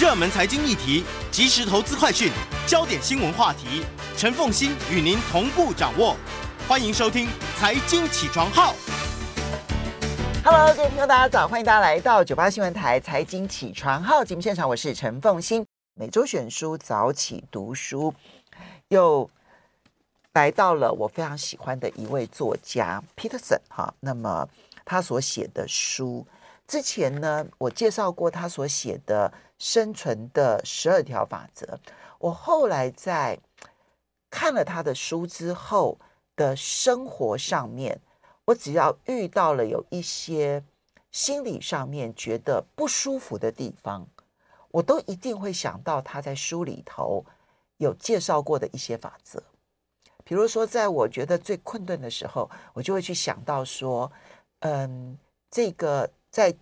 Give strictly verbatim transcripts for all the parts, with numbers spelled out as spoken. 热门财经议题，即时投资快讯，焦点新闻话题，陈凤馨与您同步掌握。欢迎收听《财经起床号》。Hello， 各位朋友，大家早！欢迎大家来到九八新闻台《财经起床号》节目现场，我是陈凤馨。每周选书早起读书，又来到了我非常喜欢的一位作家 Peterson 哈。那么他所写的书，之前呢，我介绍过他所写的《生存的十二条法则》。我后来在看了他的书之后的生活上面，我只要遇到了有一些心理上面觉得不舒服的地方，我都一定会想到他在书里头有介绍过的一些法则。比如说，在我觉得最困顿的时候，我就会去想到说，嗯，这个在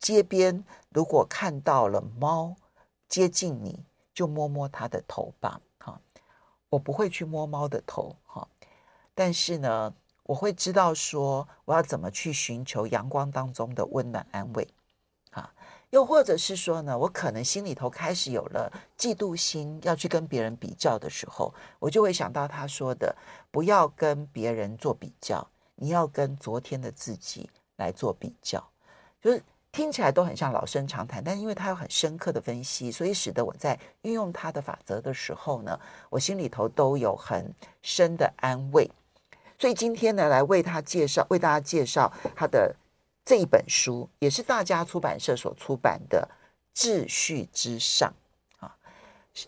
街边如果看到了猫接近你，就摸摸它的头吧、啊、我不会去摸猫的头、啊、但是呢，我会知道说我要怎么去寻求阳光当中的温暖安慰、啊、又或者是说呢，我可能心里头开始有了嫉妒心，要去跟别人比较的时候，我就会想到他说的，不要跟别人做比较，你要跟昨天的自己来做比较。就是听起来都很像老生常谈，但因为他有很深刻的分析，所以使得我在运用他的法则的时候呢，我心里头都有很深的安慰。所以今天呢，来为他介绍为大家介绍他的这一本书，也是大家出版社所出版的《秩序之上》啊。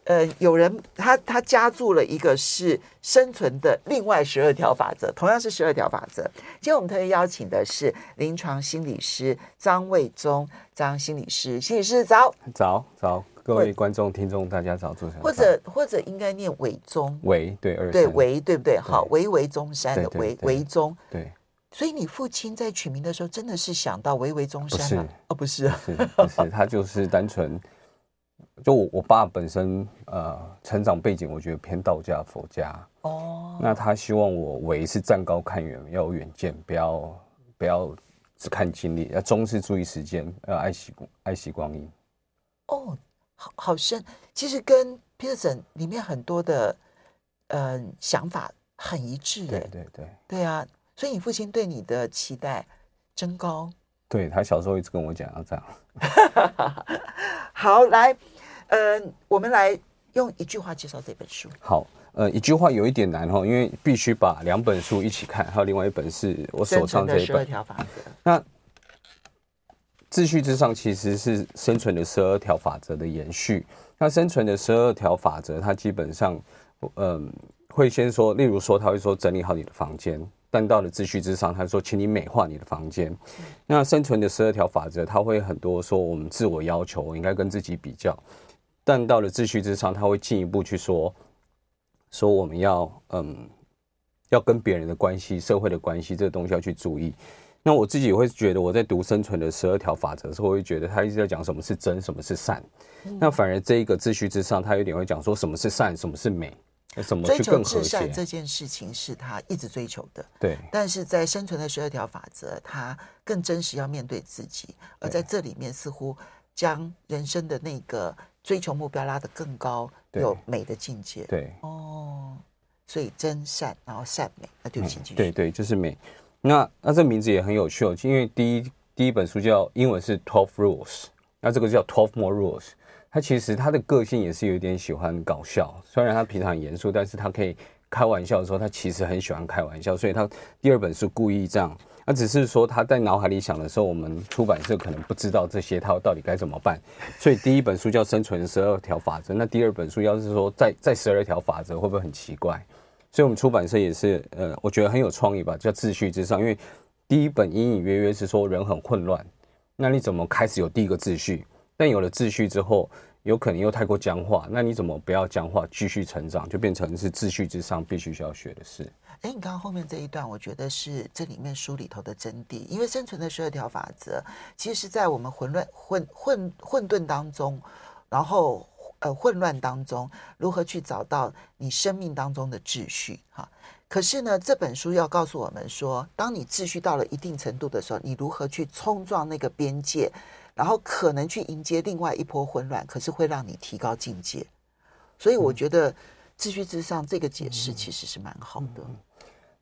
呃，有人他他加注了一个是生存的另外十二条法则，同样是十二条法则。今天我们特别邀请的是临床心理师张卫宗，张心理师，心理师早早早。各位观众听众大家早，坐下或者或者应该念韦宗，韦对二对韦对不对？好，韦韦中山的韦韦宗，对。所以你父亲在取名的时候真的是想到韦韦中山吗？哦，不是，不是，不是，他就是单纯就我我爸本身呃成长背景我觉得偏道家佛家哦，那他希望我韦是站高看远，要有远见，不要不要只看经历，要忠是注意时间，要爱惜爱惜光阴哦。好, 好深，其实跟 Peterson 里面很多的、呃、想法很一致耶。对对对，对啊，所以你父亲对你的期待真高。对，他小时候一直跟我讲要这样。好，来，呃，我们来用一句话介绍这本书。好，呃，一句话有一点难哦，因为必须把两本书一起看，还有另外一本是我手上这一本《生存的十二条法则》。那秩序之上其实是生存的十二条法则的延续。那生存的十二条法则，它基本上，嗯，会先说，例如说，他会说整理好你的房间，但到了秩序之上，他说，请你美化你的房间。那生存的十二条法则，他会很多说我们自我要求，我应该跟自己比较，但到了秩序之上，他会进一步去说，说我们要，嗯，要跟别人的关系、社会的关系，这个东西要去注意。那我自己会觉得我在读生存的十二条法则的时候，我会觉得他一直在讲什么是真，什么是善、嗯、那反而这一个秩序之上，他有点会讲说什么是善，什么是美，什么去更和谐。追求至善这件事情是他一直追求的，对。但是在生存的十二条法则，他更真实要面对自己，而在这里面似乎将人生的那个追求目标拉得更高，有美的境界。对哦，所以真善，然后善美啊，对不起、嗯、对对，就是美。那那这名字也很有趣哦，因为第一第一本书叫英文是twelve rules， 那这个叫twelve more rules。它其实它的个性也是有点喜欢搞笑，虽然它平常很严肃，但是它可以开玩笑的时候，他其实很喜欢开玩笑，所以他第二本是故意这样。那只是说他在脑海里想的时候，我们出版社可能不知道这些他到底该怎么办。所以第一本书叫《生存十二条法则》，那第二本书要是说再再十二条法则，会不会很奇怪？所以我们出版社也是，呃，我觉得很有创意吧，叫秩序之上。因为第一本隐隐约约是说人很混乱，那你怎么开始有第一个秩序？但有了秩序之后，有可能又太过僵化，那你怎么不要僵化，继续成长，就变成是秩序之上必须要学的事。哎，你刚刚后面这一段，我觉得是这里面书里头的真谛，因为生存的十二条法则，其实是在我们混乱、混混混沌当中，然后呃混乱当中，如何去找到你生命当中的秩序哈。可是呢，这本书要告诉我们说，当你秩序到了一定程度的时候，你如何去冲撞那个边界。然后可能去迎接另外一波混乱，可是会让你提高境界，所以我觉得秩序之上这个解释其实是蛮好的。嗯、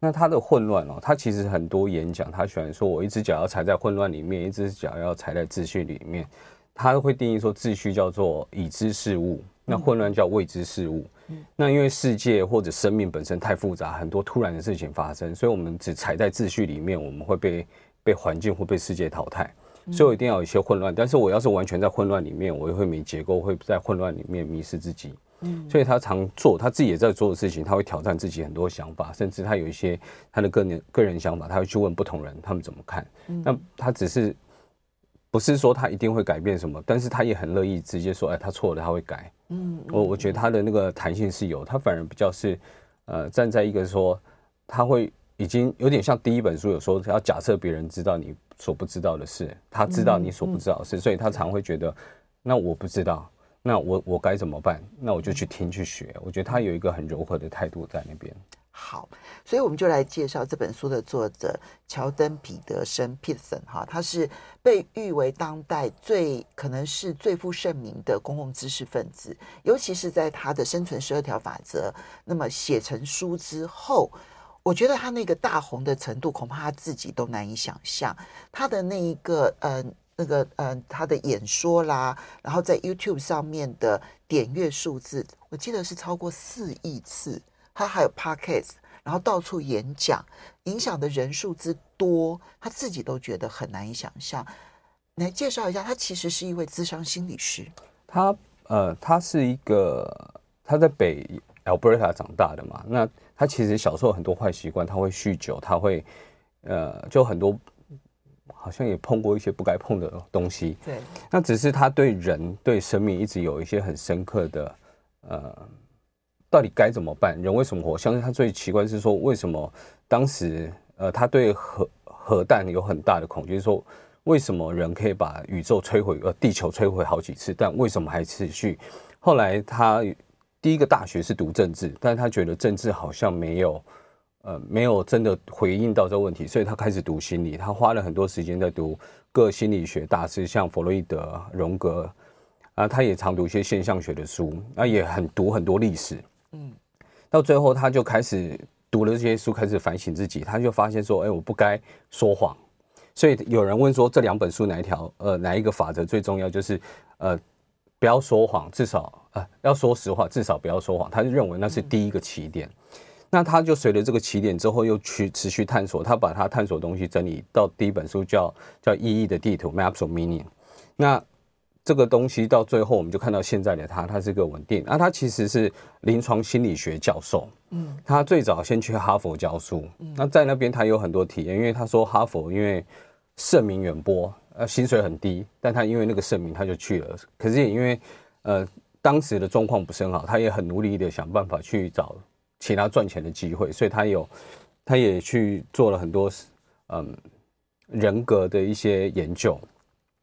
那他的混乱哦，他其实很多演讲，他喜欢说我一只脚要踩在混乱里面，一只脚要踩在秩序里面。他会定义说秩序叫做已知事物，那混乱叫未知事物。嗯、那因为世界或者生命本身太复杂，很多突然的事情发生，所以我们只踩在秩序里面，我们会被被环境或被世界淘汰。所以我一定要有一些混乱，但是我要是完全在混乱里面，我也会没结构，会在混乱里面迷失自己。嗯，所以他常做他自己也在做的事情，他会挑战自己很多想法，甚至他有一些他的个人个人想法，他会去问不同人他们怎么看。嗯、那他只是不是说他一定会改变什么，但是他也很乐意直接说，哎，他错了，他会改。嗯，我我觉得他的那个弹性是有，他反而比较是呃站在一个说他会已经有点像第一本书有说要假设别人知道你所不知道的事，他知道你所不知道的事，嗯嗯、所以他常会觉得那我不知道，那我我该怎么办，那我就去听去学。我觉得他有一个很柔和的态度在那边。好，所以我们就来介绍这本书的作者乔登彼得森 Peterson 哈，他是被誉为当代最可能是最负盛名的公共知识分子，尤其是在他的生存十二条法则那么写成书之后，我觉得他那个大红的程度，恐怕他自己都难以想象。他的那一个呃那个呃他的演说啦，然后在 YouTube 上面的点阅数字，我记得是超过四亿次。他还有 Podcast， 然后到处演讲，影响的人数之多，他自己都觉得很难以想象。你来介绍一下，他其实是一位咨商心理师。他呃，他是一个他在北 Alberta 长大的嘛，那。他其实小时候很多坏习惯，他会酗酒，他会，呃，就很多，好像也碰过一些不该碰的东西。对，那只是他对人、对生命一直有一些很深刻的，呃，到底该怎么办？人为什么活？我相信他最奇怪是说，为什么当时，呃，他对核核弹有很大的恐惧，就是说为什么人可以把宇宙摧毁，呃，地球摧毁好几次，但为什么还持续？后来他。第一个大学是读政治，但他觉得政治好像没有，呃，没有真的回应到这个问题，所以他开始读心理。他花了很多时间在读各心理学大师，像弗洛伊德、荣格啊，他也常读一些现象学的书，啊，也很读很多历史。嗯，到最后他就开始读了这些书，开始反省自己，他就发现说，哎，我不该说谎。所以有人问说，这两本书哪一条，呃，哪一个法则最重要？就是，呃。不要说谎，至少呃要说实话，至少不要说谎。他就认为那是第一个起点。嗯、那他就随着这个起点之后，又去持续探索。他把他探索的东西整理到第一本书叫叫《意义的地图》（Maps of Meaning）。那这个东西到最后，我们就看到现在的他，他是个稳定。那、啊、他其实是临床心理学教授。嗯，他最早先去哈佛教书。嗯、那在那边他有很多体验，因为他说哈佛因为盛名远播。呃，薪水很低，但他因为那个盛名，他就去了。可是也因为，呃，当时的状况不是很好，他也很努力的想办法去找其他赚钱的机会，所以他有，他也去做了很多，嗯，人格的一些研究，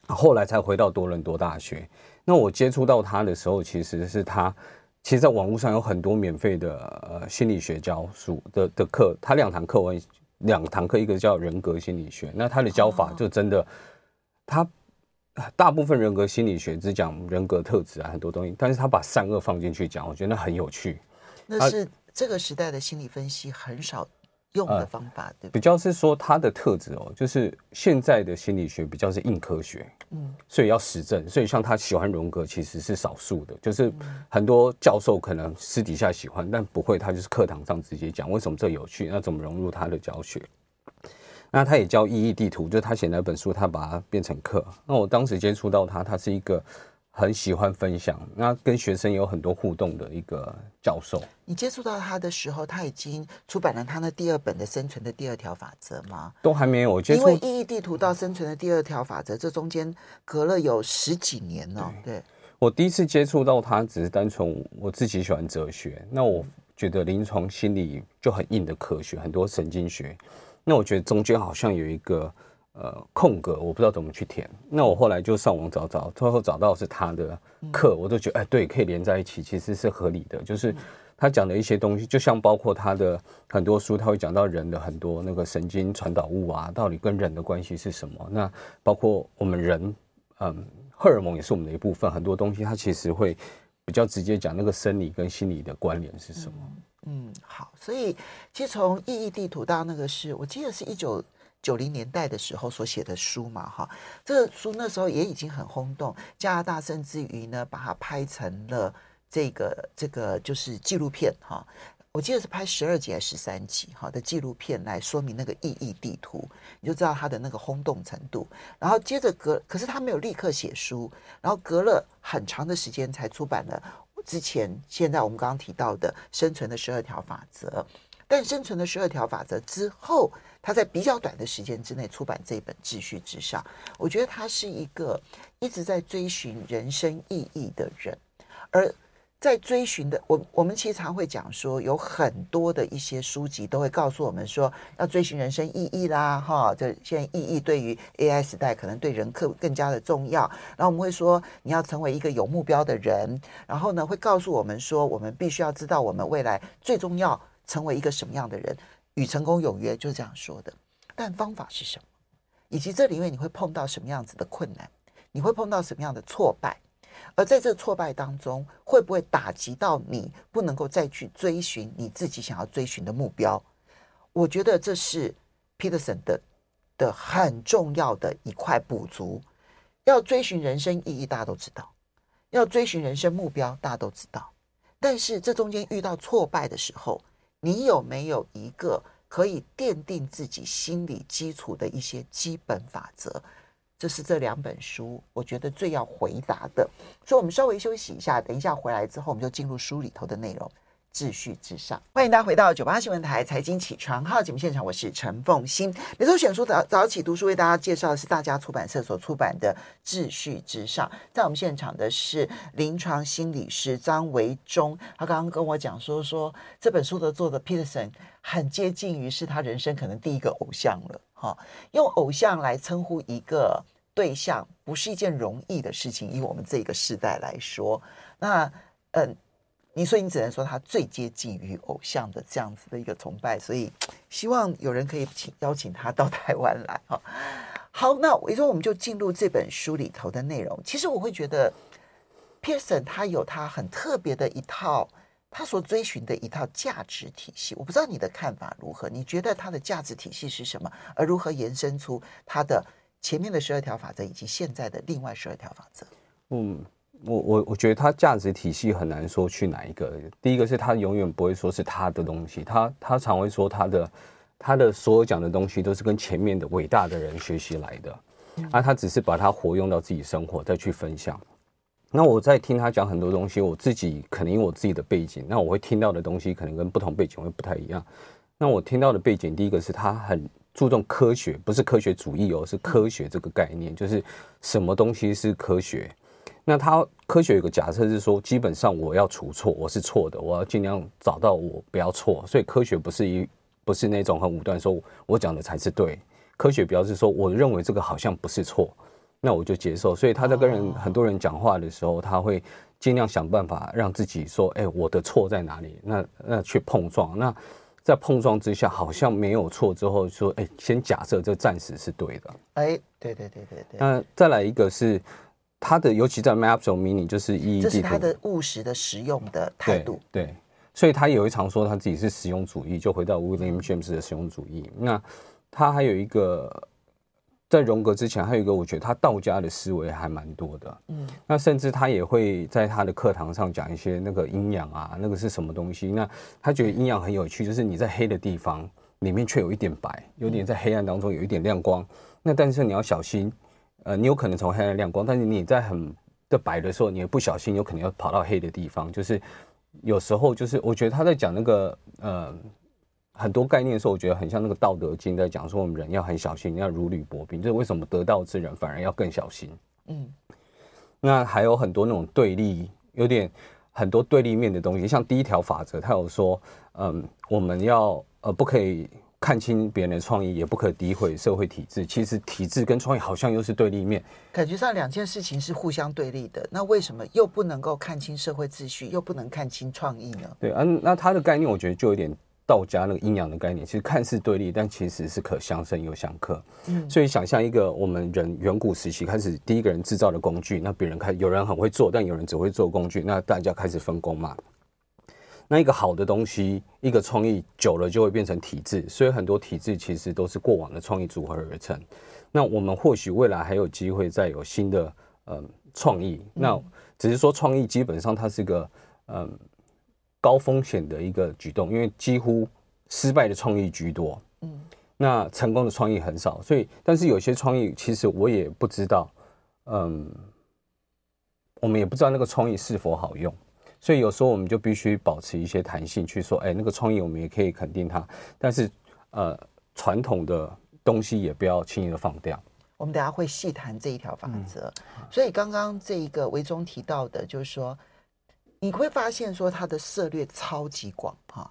后来才回到多伦多大学。那我接触到他的时候，其实是他，其实在网络上有很多免费的呃心理学教书的的课，他两堂课文两堂课，一个叫人格心理学，那他的教法就真的。他大部分人格心理学只讲人格特质啊，很多东西，但是他把善恶放进去讲，我觉得那很有趣。那是这个时代的心理分析很少用的方法，呃、对不对？比较是说它的特质哦，就是现在的心理学比较是硬科学，嗯，所以要实证。所以像他喜欢荣格其实是少数的，就是很多教授可能私底下喜欢，但不会，他就是课堂上直接讲为什么这有趣，那怎么融入他的教学。那他也教意义地图，就是他写那本书，他把它变成课。那我当时接触到他，他是一个很喜欢分享，那跟学生有很多互动的一个教授。你接触到他的时候，他已经出版了他的第二本的生存的第二条法则吗？都还没有，我接触因为意义地图到生存的第二条法则，这中间隔了有十几年了、哦。对，我第一次接触到他，只是单纯我自己喜欢哲学，那我觉得临床心理就很硬的科学，很多神经学，那我觉得中间好像有一个。呃，空格我不知道怎么去填，那我后来就上网找找，最后找到是他的课，我都觉得哎，对，可以连在一起，其实是合理的。就是他讲的一些东西，就像包括他的很多书，他会讲到人的很多那个神经传导物啊，到底跟人的关系是什么？那包括我们人，嗯，荷尔蒙也是我们的一部分，很多东西他其实会比较直接讲那个生理跟心理的关联是什么。嗯，嗯好，所以其实从意义地图到那个是我记得是一九。九零年代的时候所写的书嘛，哈，这个书那时候也已经很轰动，加拿大甚至于呢把它拍成了这个这个就是纪录片哈，我记得是拍十二集还是十三集哈的纪录片来说明那个意义地图，你就知道它的那个轰动程度。然后接着隔，可是他没有立刻写书，然后隔了很长的时间才出版了之前现在我们刚刚提到的《生存的十二条法则》。但生存的十二条法则之后，他在比较短的时间之内出版这一本《秩序之上》，我觉得他是一个一直在追寻人生意义的人，而在追寻的，我我们其实常会讲说，有很多的一些书籍都会告诉我们说，要追寻人生意义啦，哈，这现在意义对于 A I 时代可能对人更更加的重要。然后我们会说，你要成为一个有目标的人，然后呢，会告诉我们说，我们必须要知道我们未来最重要。成为一个什么样的人，与成功有约，就是这样说的。但方法是什么？以及这里面你会碰到什么样子的困难？你会碰到什么样的挫败？而在这挫败当中，会不会打击到你，不能够再去追寻你自己想要追寻的目标？我觉得这是 Peterson 的的很重要的一块补足。要追寻人生意义，大家都知道；要追寻人生目标，大家都知道。但是这中间遇到挫败的时候，你有没有一个可以奠定自己心理基础的一些基本法则？这是这两本书我觉得最要回答的。所以我们稍微休息一下，等一下回来之后我们就进入书里头的内容，秩序之上。欢迎大家回到九八新闻台财经起床号节目现场，我是陈凤馨。每周选书 早, 早起读书为大家介绍的是大家出版社所出版的《秩序之上》。在我们现场的是临床心理师张维中，他刚刚跟我讲说说这本书的作者 Peterson 很接近于是他人生可能第一个偶像了、哦、用偶像来称呼一个对象不是一件容易的事情，以我们这个世代来说，那嗯你所以你只能说他最接近于偶像的这样子的一个崇拜，所以希望有人可以请邀请他到台湾来、哦、好，那我说我们就进入这本书里头的内容。其实我会觉得 Peterson 他有他很特别的一套他所追寻的一套价值体系，我不知道你的看法如何，你觉得他的价值体系是什么，而如何延伸出他的前面的十二条法则以及现在的另外十二条法则？嗯我我我觉得他价值体系很难说去哪一个。第一个是他永远不会说是他的东西，他他常会说他的他的所有讲的东西都是跟前面的伟大的人学习来的，啊，他只是把它活用到自己生活再去分享。那我在听他讲很多东西，我自己可能因为我自己的背景，那我会听到的东西可能跟不同背景会不太一样。那我听到的背景，第一个是他很注重科学，不是科学主义哦，是科学这个概念，就是什么东西是科学。那他科学有个假设是说，基本上我要除错，我是错的，我要尽量找到我不要错。所以科学不是一不是那种很武断，说我讲的才是对。科学表示说，我认为这个好像不是错，那我就接受。所以他在跟人、oh. 很多人讲话的时候，他会尽量想办法让自己说，哎、欸，我的错在哪里？那那去碰撞，那在碰撞之下好像没有错之后说，哎、欸，先假设这暂时是对的。哎、欸，对对对对对。那再来一个是。他的尤其在 Maps on Mini 就是意义地图，这是他的务实的实用的态度。对，对，所以他也会常说他自己是实用主义，就回到 William James 的实用主义。那他还有一个在荣格之前还有一个，我觉得他道家的思维还蛮多的，嗯，那甚至他也会在他的课堂上讲一些那个阴阳啊，那个是什么东西。那他觉得阴阳很有趣，就是你在黑的地方里面却有一点白，有点在黑暗当中有一点亮光，那但是你要小心，呃，你有可能从黑暗亮光，但是你在很的白的时候，你也不小心有可能要跑到黑的地方。就是有时候就是我觉得他在讲那个呃很多概念的时候，我觉得很像那个道德经在讲说我们人要很小心，要如履薄冰，就是为什么得道之人反而要更小心。嗯，那还有很多那种对立，有点很多对立面的东西，像第一条法则他有说，嗯，我们要呃不可以看清别人的创意，也不可诋毁社会体制。其实体制跟创意好像又是对立面，感觉上两件事情是互相对立的。那为什么又不能够看清社会秩序，又不能看清创意呢？对啊，那他的概念我觉得就有点道家那个阴阳的概念，其实看似对立，但其实是可相生又相克。嗯，所以想象一个我们人远古时期开始，第一个人制造的工具，那别人开有人很会做，但有人只会做工具，那大家开始分工嘛。那一个好的东西，一个创意久了就会变成体制，所以很多体制其实都是过往的创意组合而成。那我们或许未来还有机会再有新的呃创意，那只是说创意基本上它是一个嗯、呃、高风险的一个举动，因为几乎失败的创意居多，嗯，那成功的创意很少。所以，但是有些创意其实我也不知道，嗯，我们也不知道那个创意是否好用。所以有时候我们就必须保持一些弹性，去说，哎，那个创意我们也可以肯定它，但是，呃，传统的东西也不要轻易的放掉。我们等下会细谈这一条法则。嗯，所以刚刚这一个维中提到的，就是说，你会发现说他的涉略超级广哈。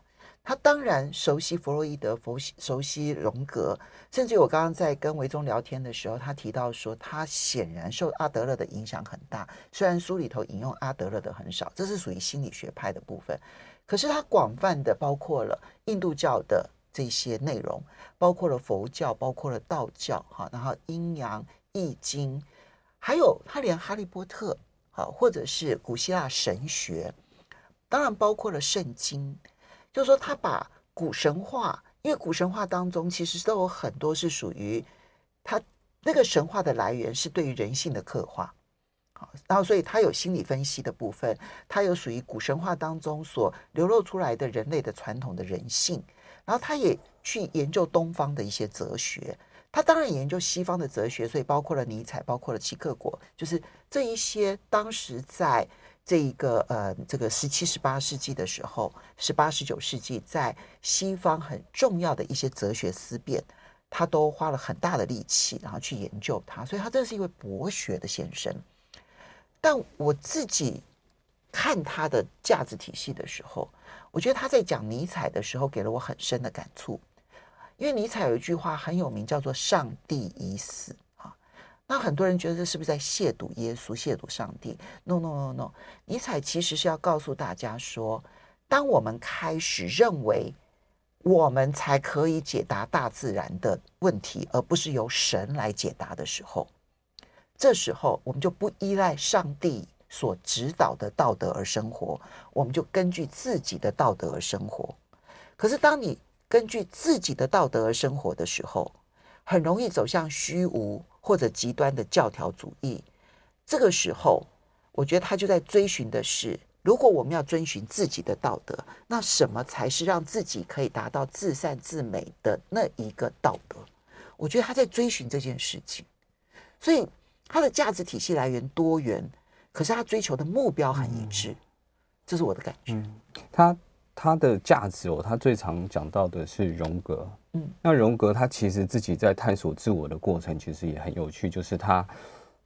他当然熟悉弗洛伊德，熟悉荣格，甚至我刚刚在跟维中聊天的时候，他提到说他显然受阿德勒的影响很大，虽然书里头引用阿德勒的很少，这是属于心理学派的部分，可是他广泛的包括了印度教的这些内容，包括了佛教，包括了道教，然后阴阳、易经，还有他连哈利波特或者是古希腊神学，当然包括了圣经。就是说他把古神话，因为古神话当中其实都有很多是属于他那个神话的来源是对于人性的刻画，然后所以他有心理分析的部分，他有属于古神话当中所流露出来的人类的传统的人性，然后他也去研究东方的一些哲学，他当然研究西方的哲学，所以包括了尼采，包括了齐克果，就是这一些当时在这一个呃，这个十七、十八世纪的时候，十八、十九世纪，在西方很重要的一些哲学思辨，他都花了很大的力气，然后去研究它。所以，他真的是一位博学的先生。但我自己看他的价值体系的时候，我觉得他在讲尼采的时候，给了我很深的感触。因为尼采有一句话很有名，叫做“上帝已死”。那很多人觉得这是不是在亵渎耶稣、亵渎上帝 ？No No No No， 尼采其实是要告诉大家说，当我们开始认为我们才可以解答大自然的问题，而不是由神来解答的时候，这时候我们就不依赖上帝所指导的道德而生活，我们就根据自己的道德而生活。可是当你根据自己的道德而生活的时候，很容易走向虚无或者极端的教条主义。这个时候我觉得他就在追寻的是，如果我们要遵循自己的道德，那什么才是让自己可以达到至善至美的那一个道德？我觉得他在追寻这件事情，所以他的价值体系来源多元，可是他追求的目标很一致。嗯，这是我的感觉。嗯，他他的价值哦，他最常讲到的是荣格。嗯，那荣格他其实自己在探索自我的过程，其实也很有趣，就是他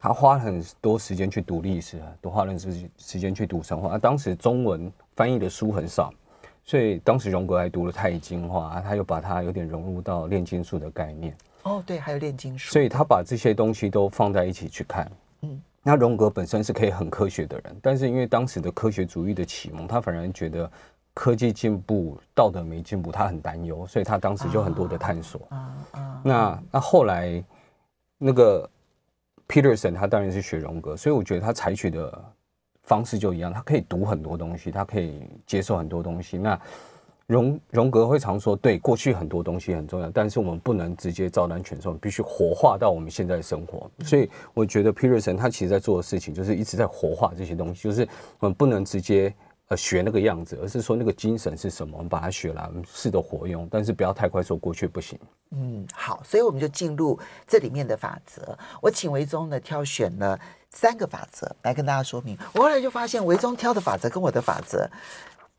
他花了很多时间去读历史，多花了时间去读神话。啊，当时中文翻译的书很少，所以当时荣格还读了太乙金话，啊，他又把它有点融入到炼金术的概念。哦，对，还有炼金术。所以他把这些东西都放在一起去看。嗯。那荣格本身是可以很科学的人，但是因为当时的科学主义的启蒙，他反而觉得科技进步，道德没进步，他很担忧，所以他当时就很多的探索。啊啊啊，那那后来那个 Peterson 他当然是学荣格，所以我觉得他采取的方式就一样，他可以读很多东西，他可以接受很多东西。那荣荣格会常说，对，过去很多东西很重要，但是我们不能直接照单全收，必须活化到我们现在的生活。所以我觉得 Peterson 他其实在做的事情就是一直在活化这些东西，就是我们不能直接呃学那个样子，而是说那个精神是什么，我们把它学来，我们试着活用，但是不要太快说过去不行。嗯，好，所以我们就进入这里面的法则。我请维宗呢挑选了三个法则来跟大家说明。我后来就发现维宗挑的法则跟我的法则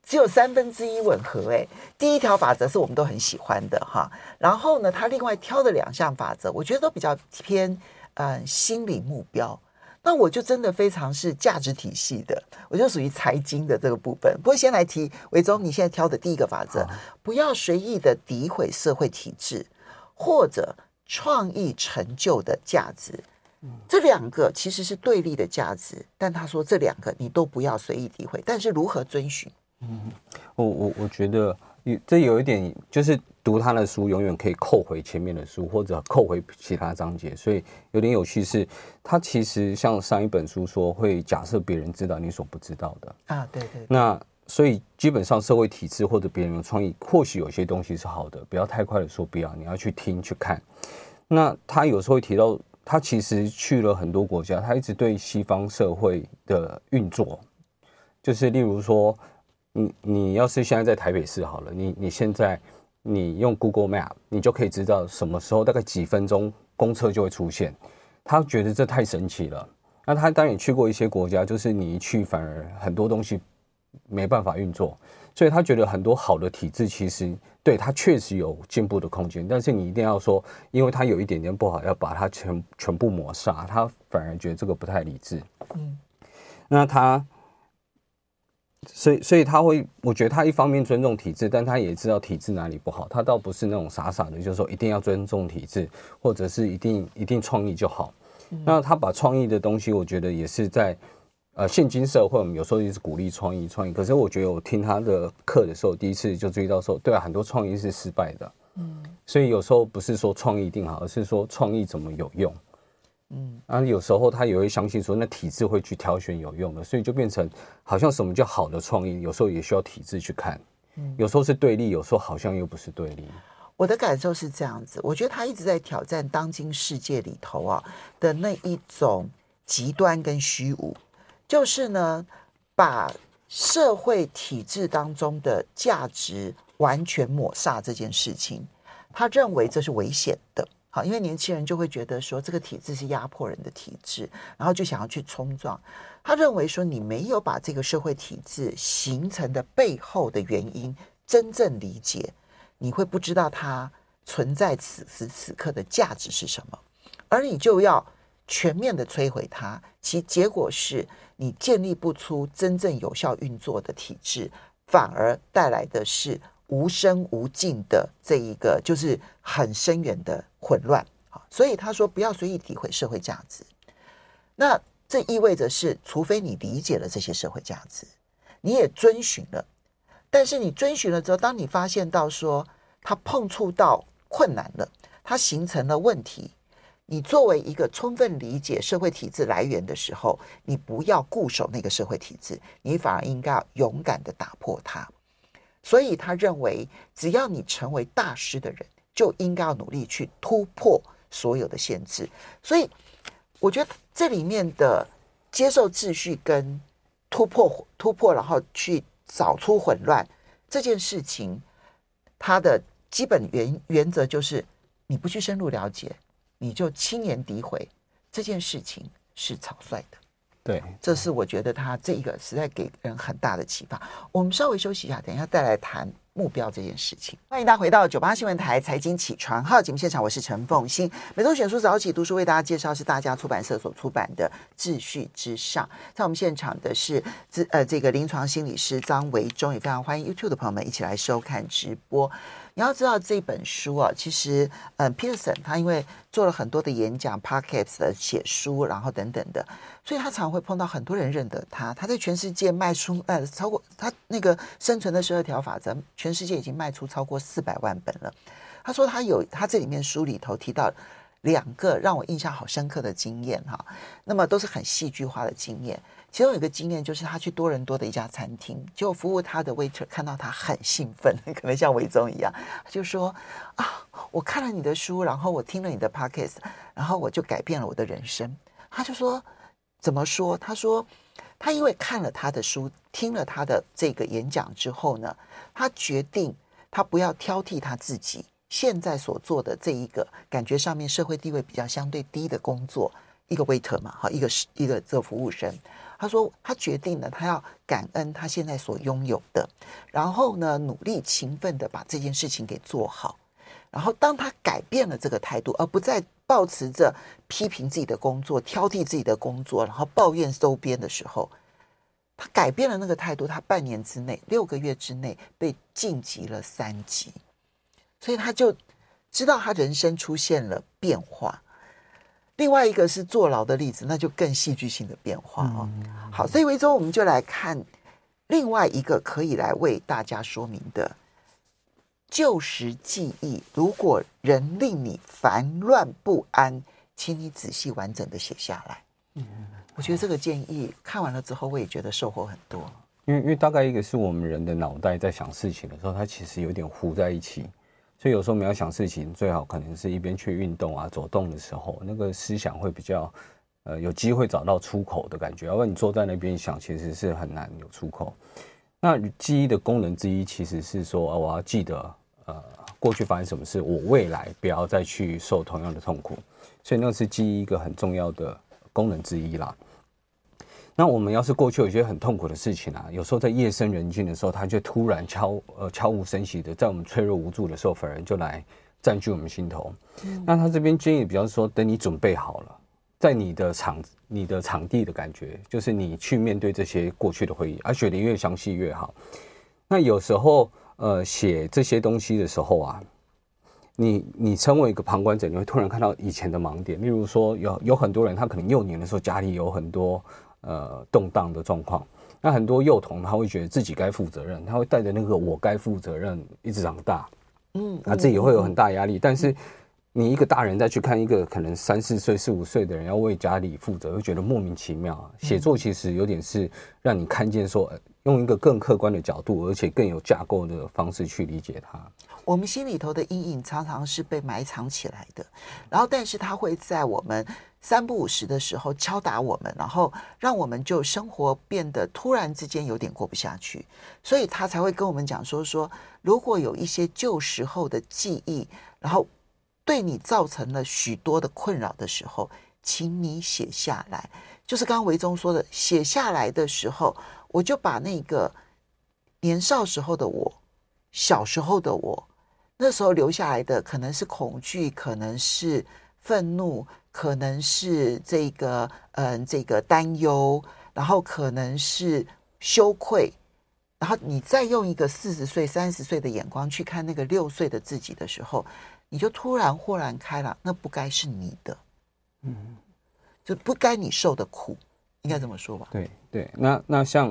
只有三分之一吻合。哎，第一条法则是我们都很喜欢的哈，然后呢，他另外挑的两项法则，我觉得都比较偏呃心理目标。那我就真的非常是价值体系的，我就属于财经的这个部分。不过先来提维宗，你现在挑的第一个法则，不要随意的诋毁社会体制或者创意成就的价值。这两个其实是对立的价值，但他说这两个你都不要随意诋毁，但是如何遵循？嗯，我我我觉得这有一点就是读他的书永远可以扣回前面的书或者扣回其他章节，所以有点有趣是他其实像上一本书说会假设别人知道你所不知道的啊，对 对, 对那所以基本上社会体制或者别人的创意或许有些东西是好的，不要太快的说不要，你要去听去看。那他有时候会提到他其实去了很多国家，他一直对西方社会的运作，就是例如说你, 你要是现在在台北市好了，你你现在你用 Google Map 你就可以知道什么时候大概几分钟公车就会出现，他觉得这太神奇了。那他当然也去过一些国家，就是你一去反而很多东西没办法运作，所以他觉得很多好的体制其实对他确实有进步的空间，但是你一定要说因为他有一点点不好要把它 全, 全部抹杀，他反而觉得这个不太理智。嗯，那他所以，所以他会，我觉得他一方面尊重体制，但他也知道体制哪里不好。他倒不是那种傻傻的，就是说一定要尊重体制，或者是一定一定创意就好。嗯、那他把创意的东西，我觉得也是在呃现今社会，我们有时候也是鼓励创意创意。可是我觉得我听他的课的时候，第一次就注意到说，对啊，很多创意是失败的。嗯，所以有时候不是说创意一定好，而是说创意怎么有用。嗯，啊，有时候他也会相信说，那体制会去挑选有用的，所以就变成好像什么叫好的创意，有时候也需要体制去看，嗯，有时候是对立，有时候好像又不是对立。我的感受是这样子，我觉得他一直在挑战当今世界里头啊的那一种极端跟虚无，就是呢，把社会体制当中的价值完全抹煞这件事情，他认为这是危险的。好，因为年轻人就会觉得说这个体制是压迫人的体制，然后就想要去冲撞。他认为说你没有把这个社会体制形成的背后的原因真正理解，你会不知道它存在此时此刻的价值是什么，而你就要全面的摧毁它，其结果是你建立不出真正有效运作的体制，反而带来的是无声无尽的这一个就是很深远的混乱。所以他说不要随意诋毁社会价值，那这意味着是除非你理解了这些社会价值，你也遵循了，但是你遵循了之后，当你发现到说它碰触到困难了，它形成了问题，你作为一个充分理解社会体制来源的时候，你不要固守那个社会体制，你反而应该勇敢的打破它。所以他认为只要你成为大师的人，就应该要努力去突破所有的限制。所以我觉得这里面的接受秩序跟突破突破然后去找出混乱这件事情，它的基本原原则就是你不去深入了解，你就轻言诋毁这件事情是草率的。对，这是我觉得他这一个实在给人很大的启发。我们稍微休息一下，等一下再来谈目标这件事情。欢迎大家回到九八新闻台财经起床号节目现场，我是陈凤馨。每周选书早起读书为大家介绍是大家出版社所出版的《秩序之上》。在我们现场的是呃这个临床心理师张维宗，也非常欢迎 YouTube 的朋友们一起来收看直播。你要知道这本书啊，其实嗯 Peterson 他因为做了很多的演讲 Podcast 的写书然后等等的，所以他常会碰到很多人认得他，他在全世界卖出呃超过他那个生存的十二条法则，全世界已经卖出超过四百万本了。他说他有他这里面书里头提到两个让我印象好深刻的经验哈，那么都是很戏剧化的经验。其中有一个经验就是他去多伦多的一家餐厅，结果服务他的 waiter 看到他很兴奋，可能像维宗一样，就说啊，我看了你的书，然后我听了你的 podcast， 然后我就改变了我的人生。他就说怎么说？他说他因为看了他的书，听了他的这个演讲之后呢，他决定他不要挑剔他自己现在所做的这一个感觉上面社会地位比较相对低的工作，一个 waiter 嘛，一个一个这服务生。他说他决定了他要感恩他现在所拥有的，然后呢努力勤奋的把这件事情给做好。然后当他改变了这个态度，而不再抱持着批评自己的工作，挑剔自己的工作，然后抱怨周边的时候，他改变了那个态度，他半年之内六个月之内被晋级了三级。所以他就知道他人生出现了变化。另外一个是坐牢的例子，那就更戏剧性的变化哦。嗯、好，所以维宗我们就来看另外一个可以来为大家说明的旧时记忆，如果人令你烦乱不安，请你仔细完整的写下来。嗯，我觉得这个建议看完了之后，我也觉得收获很多。因为因为大概一个是我们人的脑袋在想事情的时候，它其实有点糊在一起。所以有时候我们要想事情，最好可能是一边去运动啊、走动的时候，那个思想会比较，呃，有机会找到出口的感觉。要不然你坐在那边想，其实是很难有出口。那记忆的功能之一其实是说，啊、我要记得，呃，过去发生什么事，我未来不要再去受同样的痛苦。所以那是记忆一个很重要的功能之一啦。那我们要是过去有些很痛苦的事情啊，有时候在夜深人静的时候，它就突然悄呃悄无声息的，在我们脆弱无助的时候，反而就来占据我们心头。嗯、那他这边建议比较说，等你准备好了，在你的场你的场地的感觉，就是你去面对这些过去的回忆，而、啊、写得越详细越好。那有时候呃写这些东西的时候啊，你你身为一个旁观者，你会突然看到以前的盲点。例如说，有有很多人他可能幼年的时候家里有很多。呃，动荡的状况，那很多幼童他会觉得自己该负责任，他会带着那个我该负责任一直长大，嗯，那自己会有很大压力。嗯、但是你一个大人再去看一个可能三四岁、四五岁的人要为家里负责，会觉得莫名其妙、啊。写作其实有点是让你看见说，呃、用一个更客观的角度，而且更有架构的方式去理解它。我们心里头的阴影常常是被埋藏起来的，然后但是它会在我们三不五时的时候敲打我们，然后让我们就生活变得突然之间有点过不下去，所以他才会跟我们讲说说，如果有一些旧时候的记忆，然后对你造成了许多的困扰的时候，请你写下来。就是刚刚维宗说的，写下来的时候，我就把那个年少时候的我，小时候的我，那时候留下来的可能是恐惧，可能是愤怒，可能是这个嗯这个担忧，然后可能是羞愧，然后你再用一个四十岁三十岁的眼光去看那个六岁的自己的时候，你就突然豁然开朗，那不该是你的，嗯，就不该你受的苦，应该这么说吧？对对，那那像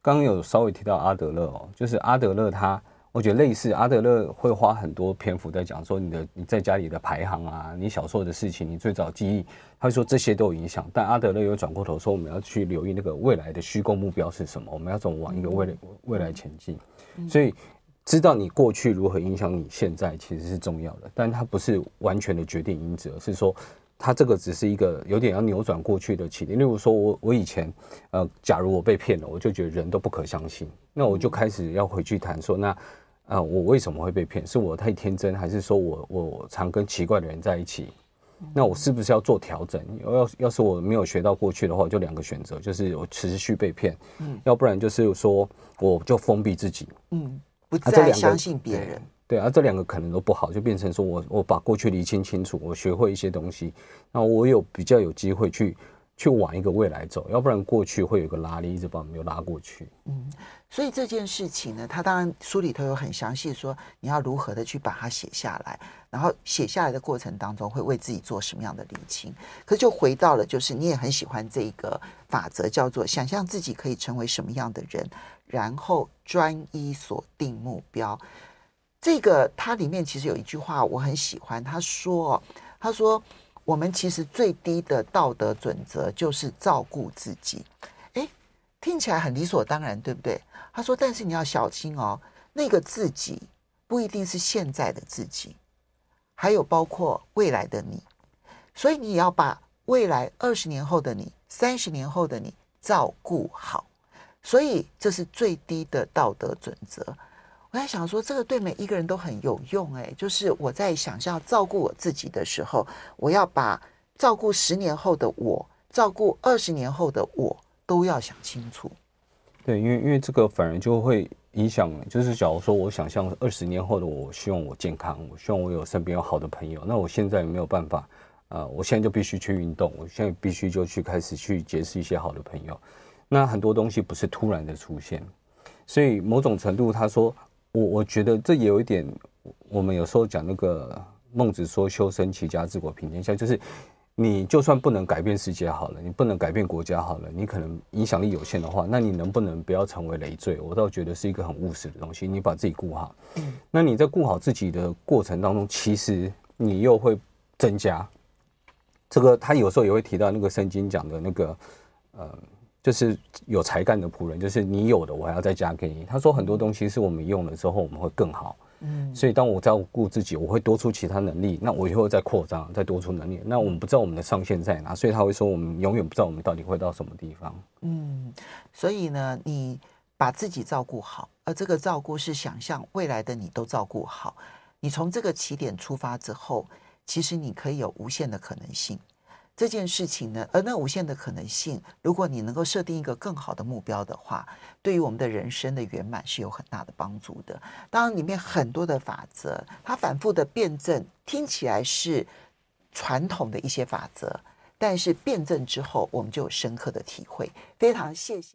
刚刚有稍微提到阿德勒哦，就是阿德勒他。我觉得类似阿德勒会花很多篇幅在讲说你的你在家里的排行啊，你小时候的事情，你最早记忆，他会说这些都有影响。但阿德勒又转过头说，我们要去留意那个未来的虚构目标是什么，我们要怎么往一个未来未来前进。所以知道你过去如何影响你现在其实是重要的，但它不是完全的决定因子，而是说它这个只是一个有点要扭转过去的起点。例如说我我以前呃，假如我被骗了，我就觉得人都不可相信，那我就开始要回去谈说那。啊、呃，我为什么会被骗？是我太天真，还是说我我常跟奇怪的人在一起？那我是不是要做调整？要要是我没有学到过去的话，我就两个选择，就是我持续被骗，嗯，要不然就是说我就封闭自己，嗯，不再相信别人。啊对啊，这两个可能都不好，就变成说我我把过去理清清楚，我学会一些东西，那我有比较有机会去。去往一个未来走，要不然过去会有一个拉力一直把我们又拉过去。嗯，所以这件事情呢，他当然书里头有很详细说你要如何的去把它写下来，然后写下来的过程当中会为自己做什么样的理清。可是就回到了，就是你也很喜欢这个法则，叫做想象自己可以成为什么样的人，然后专一锁定目标。这个它里面其实有一句话我很喜欢，他说他说我们其实最低的道德准则就是照顾自己。哎，听起来很理所当然，对不对？他说，但是你要小心哦，那个自己不一定是现在的自己，还有包括未来的你，所以你也要把未来二十年后的你、三十年后的你照顾好。所以这是最低的道德准则。我在想说，这个对每一个人都很有用、欸、就是我在想象照顾我自己的时候，我要把照顾十年后的我、照顾二十年后的我都要想清楚。对，因为因为这个反而就会影响，就是假如说我想象二十年后的我，我希望我健康，我希望我有身边有好的朋友，那我现在也没有办法，呃，我现在就必须去运动，我现在必须就去开始去结识一些好的朋友。那很多东西不是突然的出现，所以某种程度他说我我觉得这也有一点，我们有时候讲那个孟子说修身齐家治国平天下，就是你就算不能改变世界好了，你不能改变国家好了，你可能影响力有限的话，那你能不能不要成为累赘，我倒觉得是一个很务实的东西。你把自己顾好，那你在顾好自己的过程当中，其实你又会增加这个，他有时候也会提到那个圣经讲的那个呃就是有才干的仆人，就是你有的我还要再加给你。他说很多东西是我们用了之后我们会更好，嗯，所以当我照顾自己，我会多出其他能力，那我以后再扩张，再多出能力，那我们不知道我们的上限在哪，所以他会说我们永远不知道我们到底会到什么地方。嗯，所以呢，你把自己照顾好，而这个照顾是想象未来的你都照顾好，你从这个起点出发之后，其实你可以有无限的可能性。这件事情呢，而那无限的可能性，如果你能够设定一个更好的目标的话，对于我们的人生的圆满是有很大的帮助的。当然里面很多的法则，它反复的辩证，听起来是传统的一些法则，但是辩证之后我们就有深刻的体会。非常谢谢。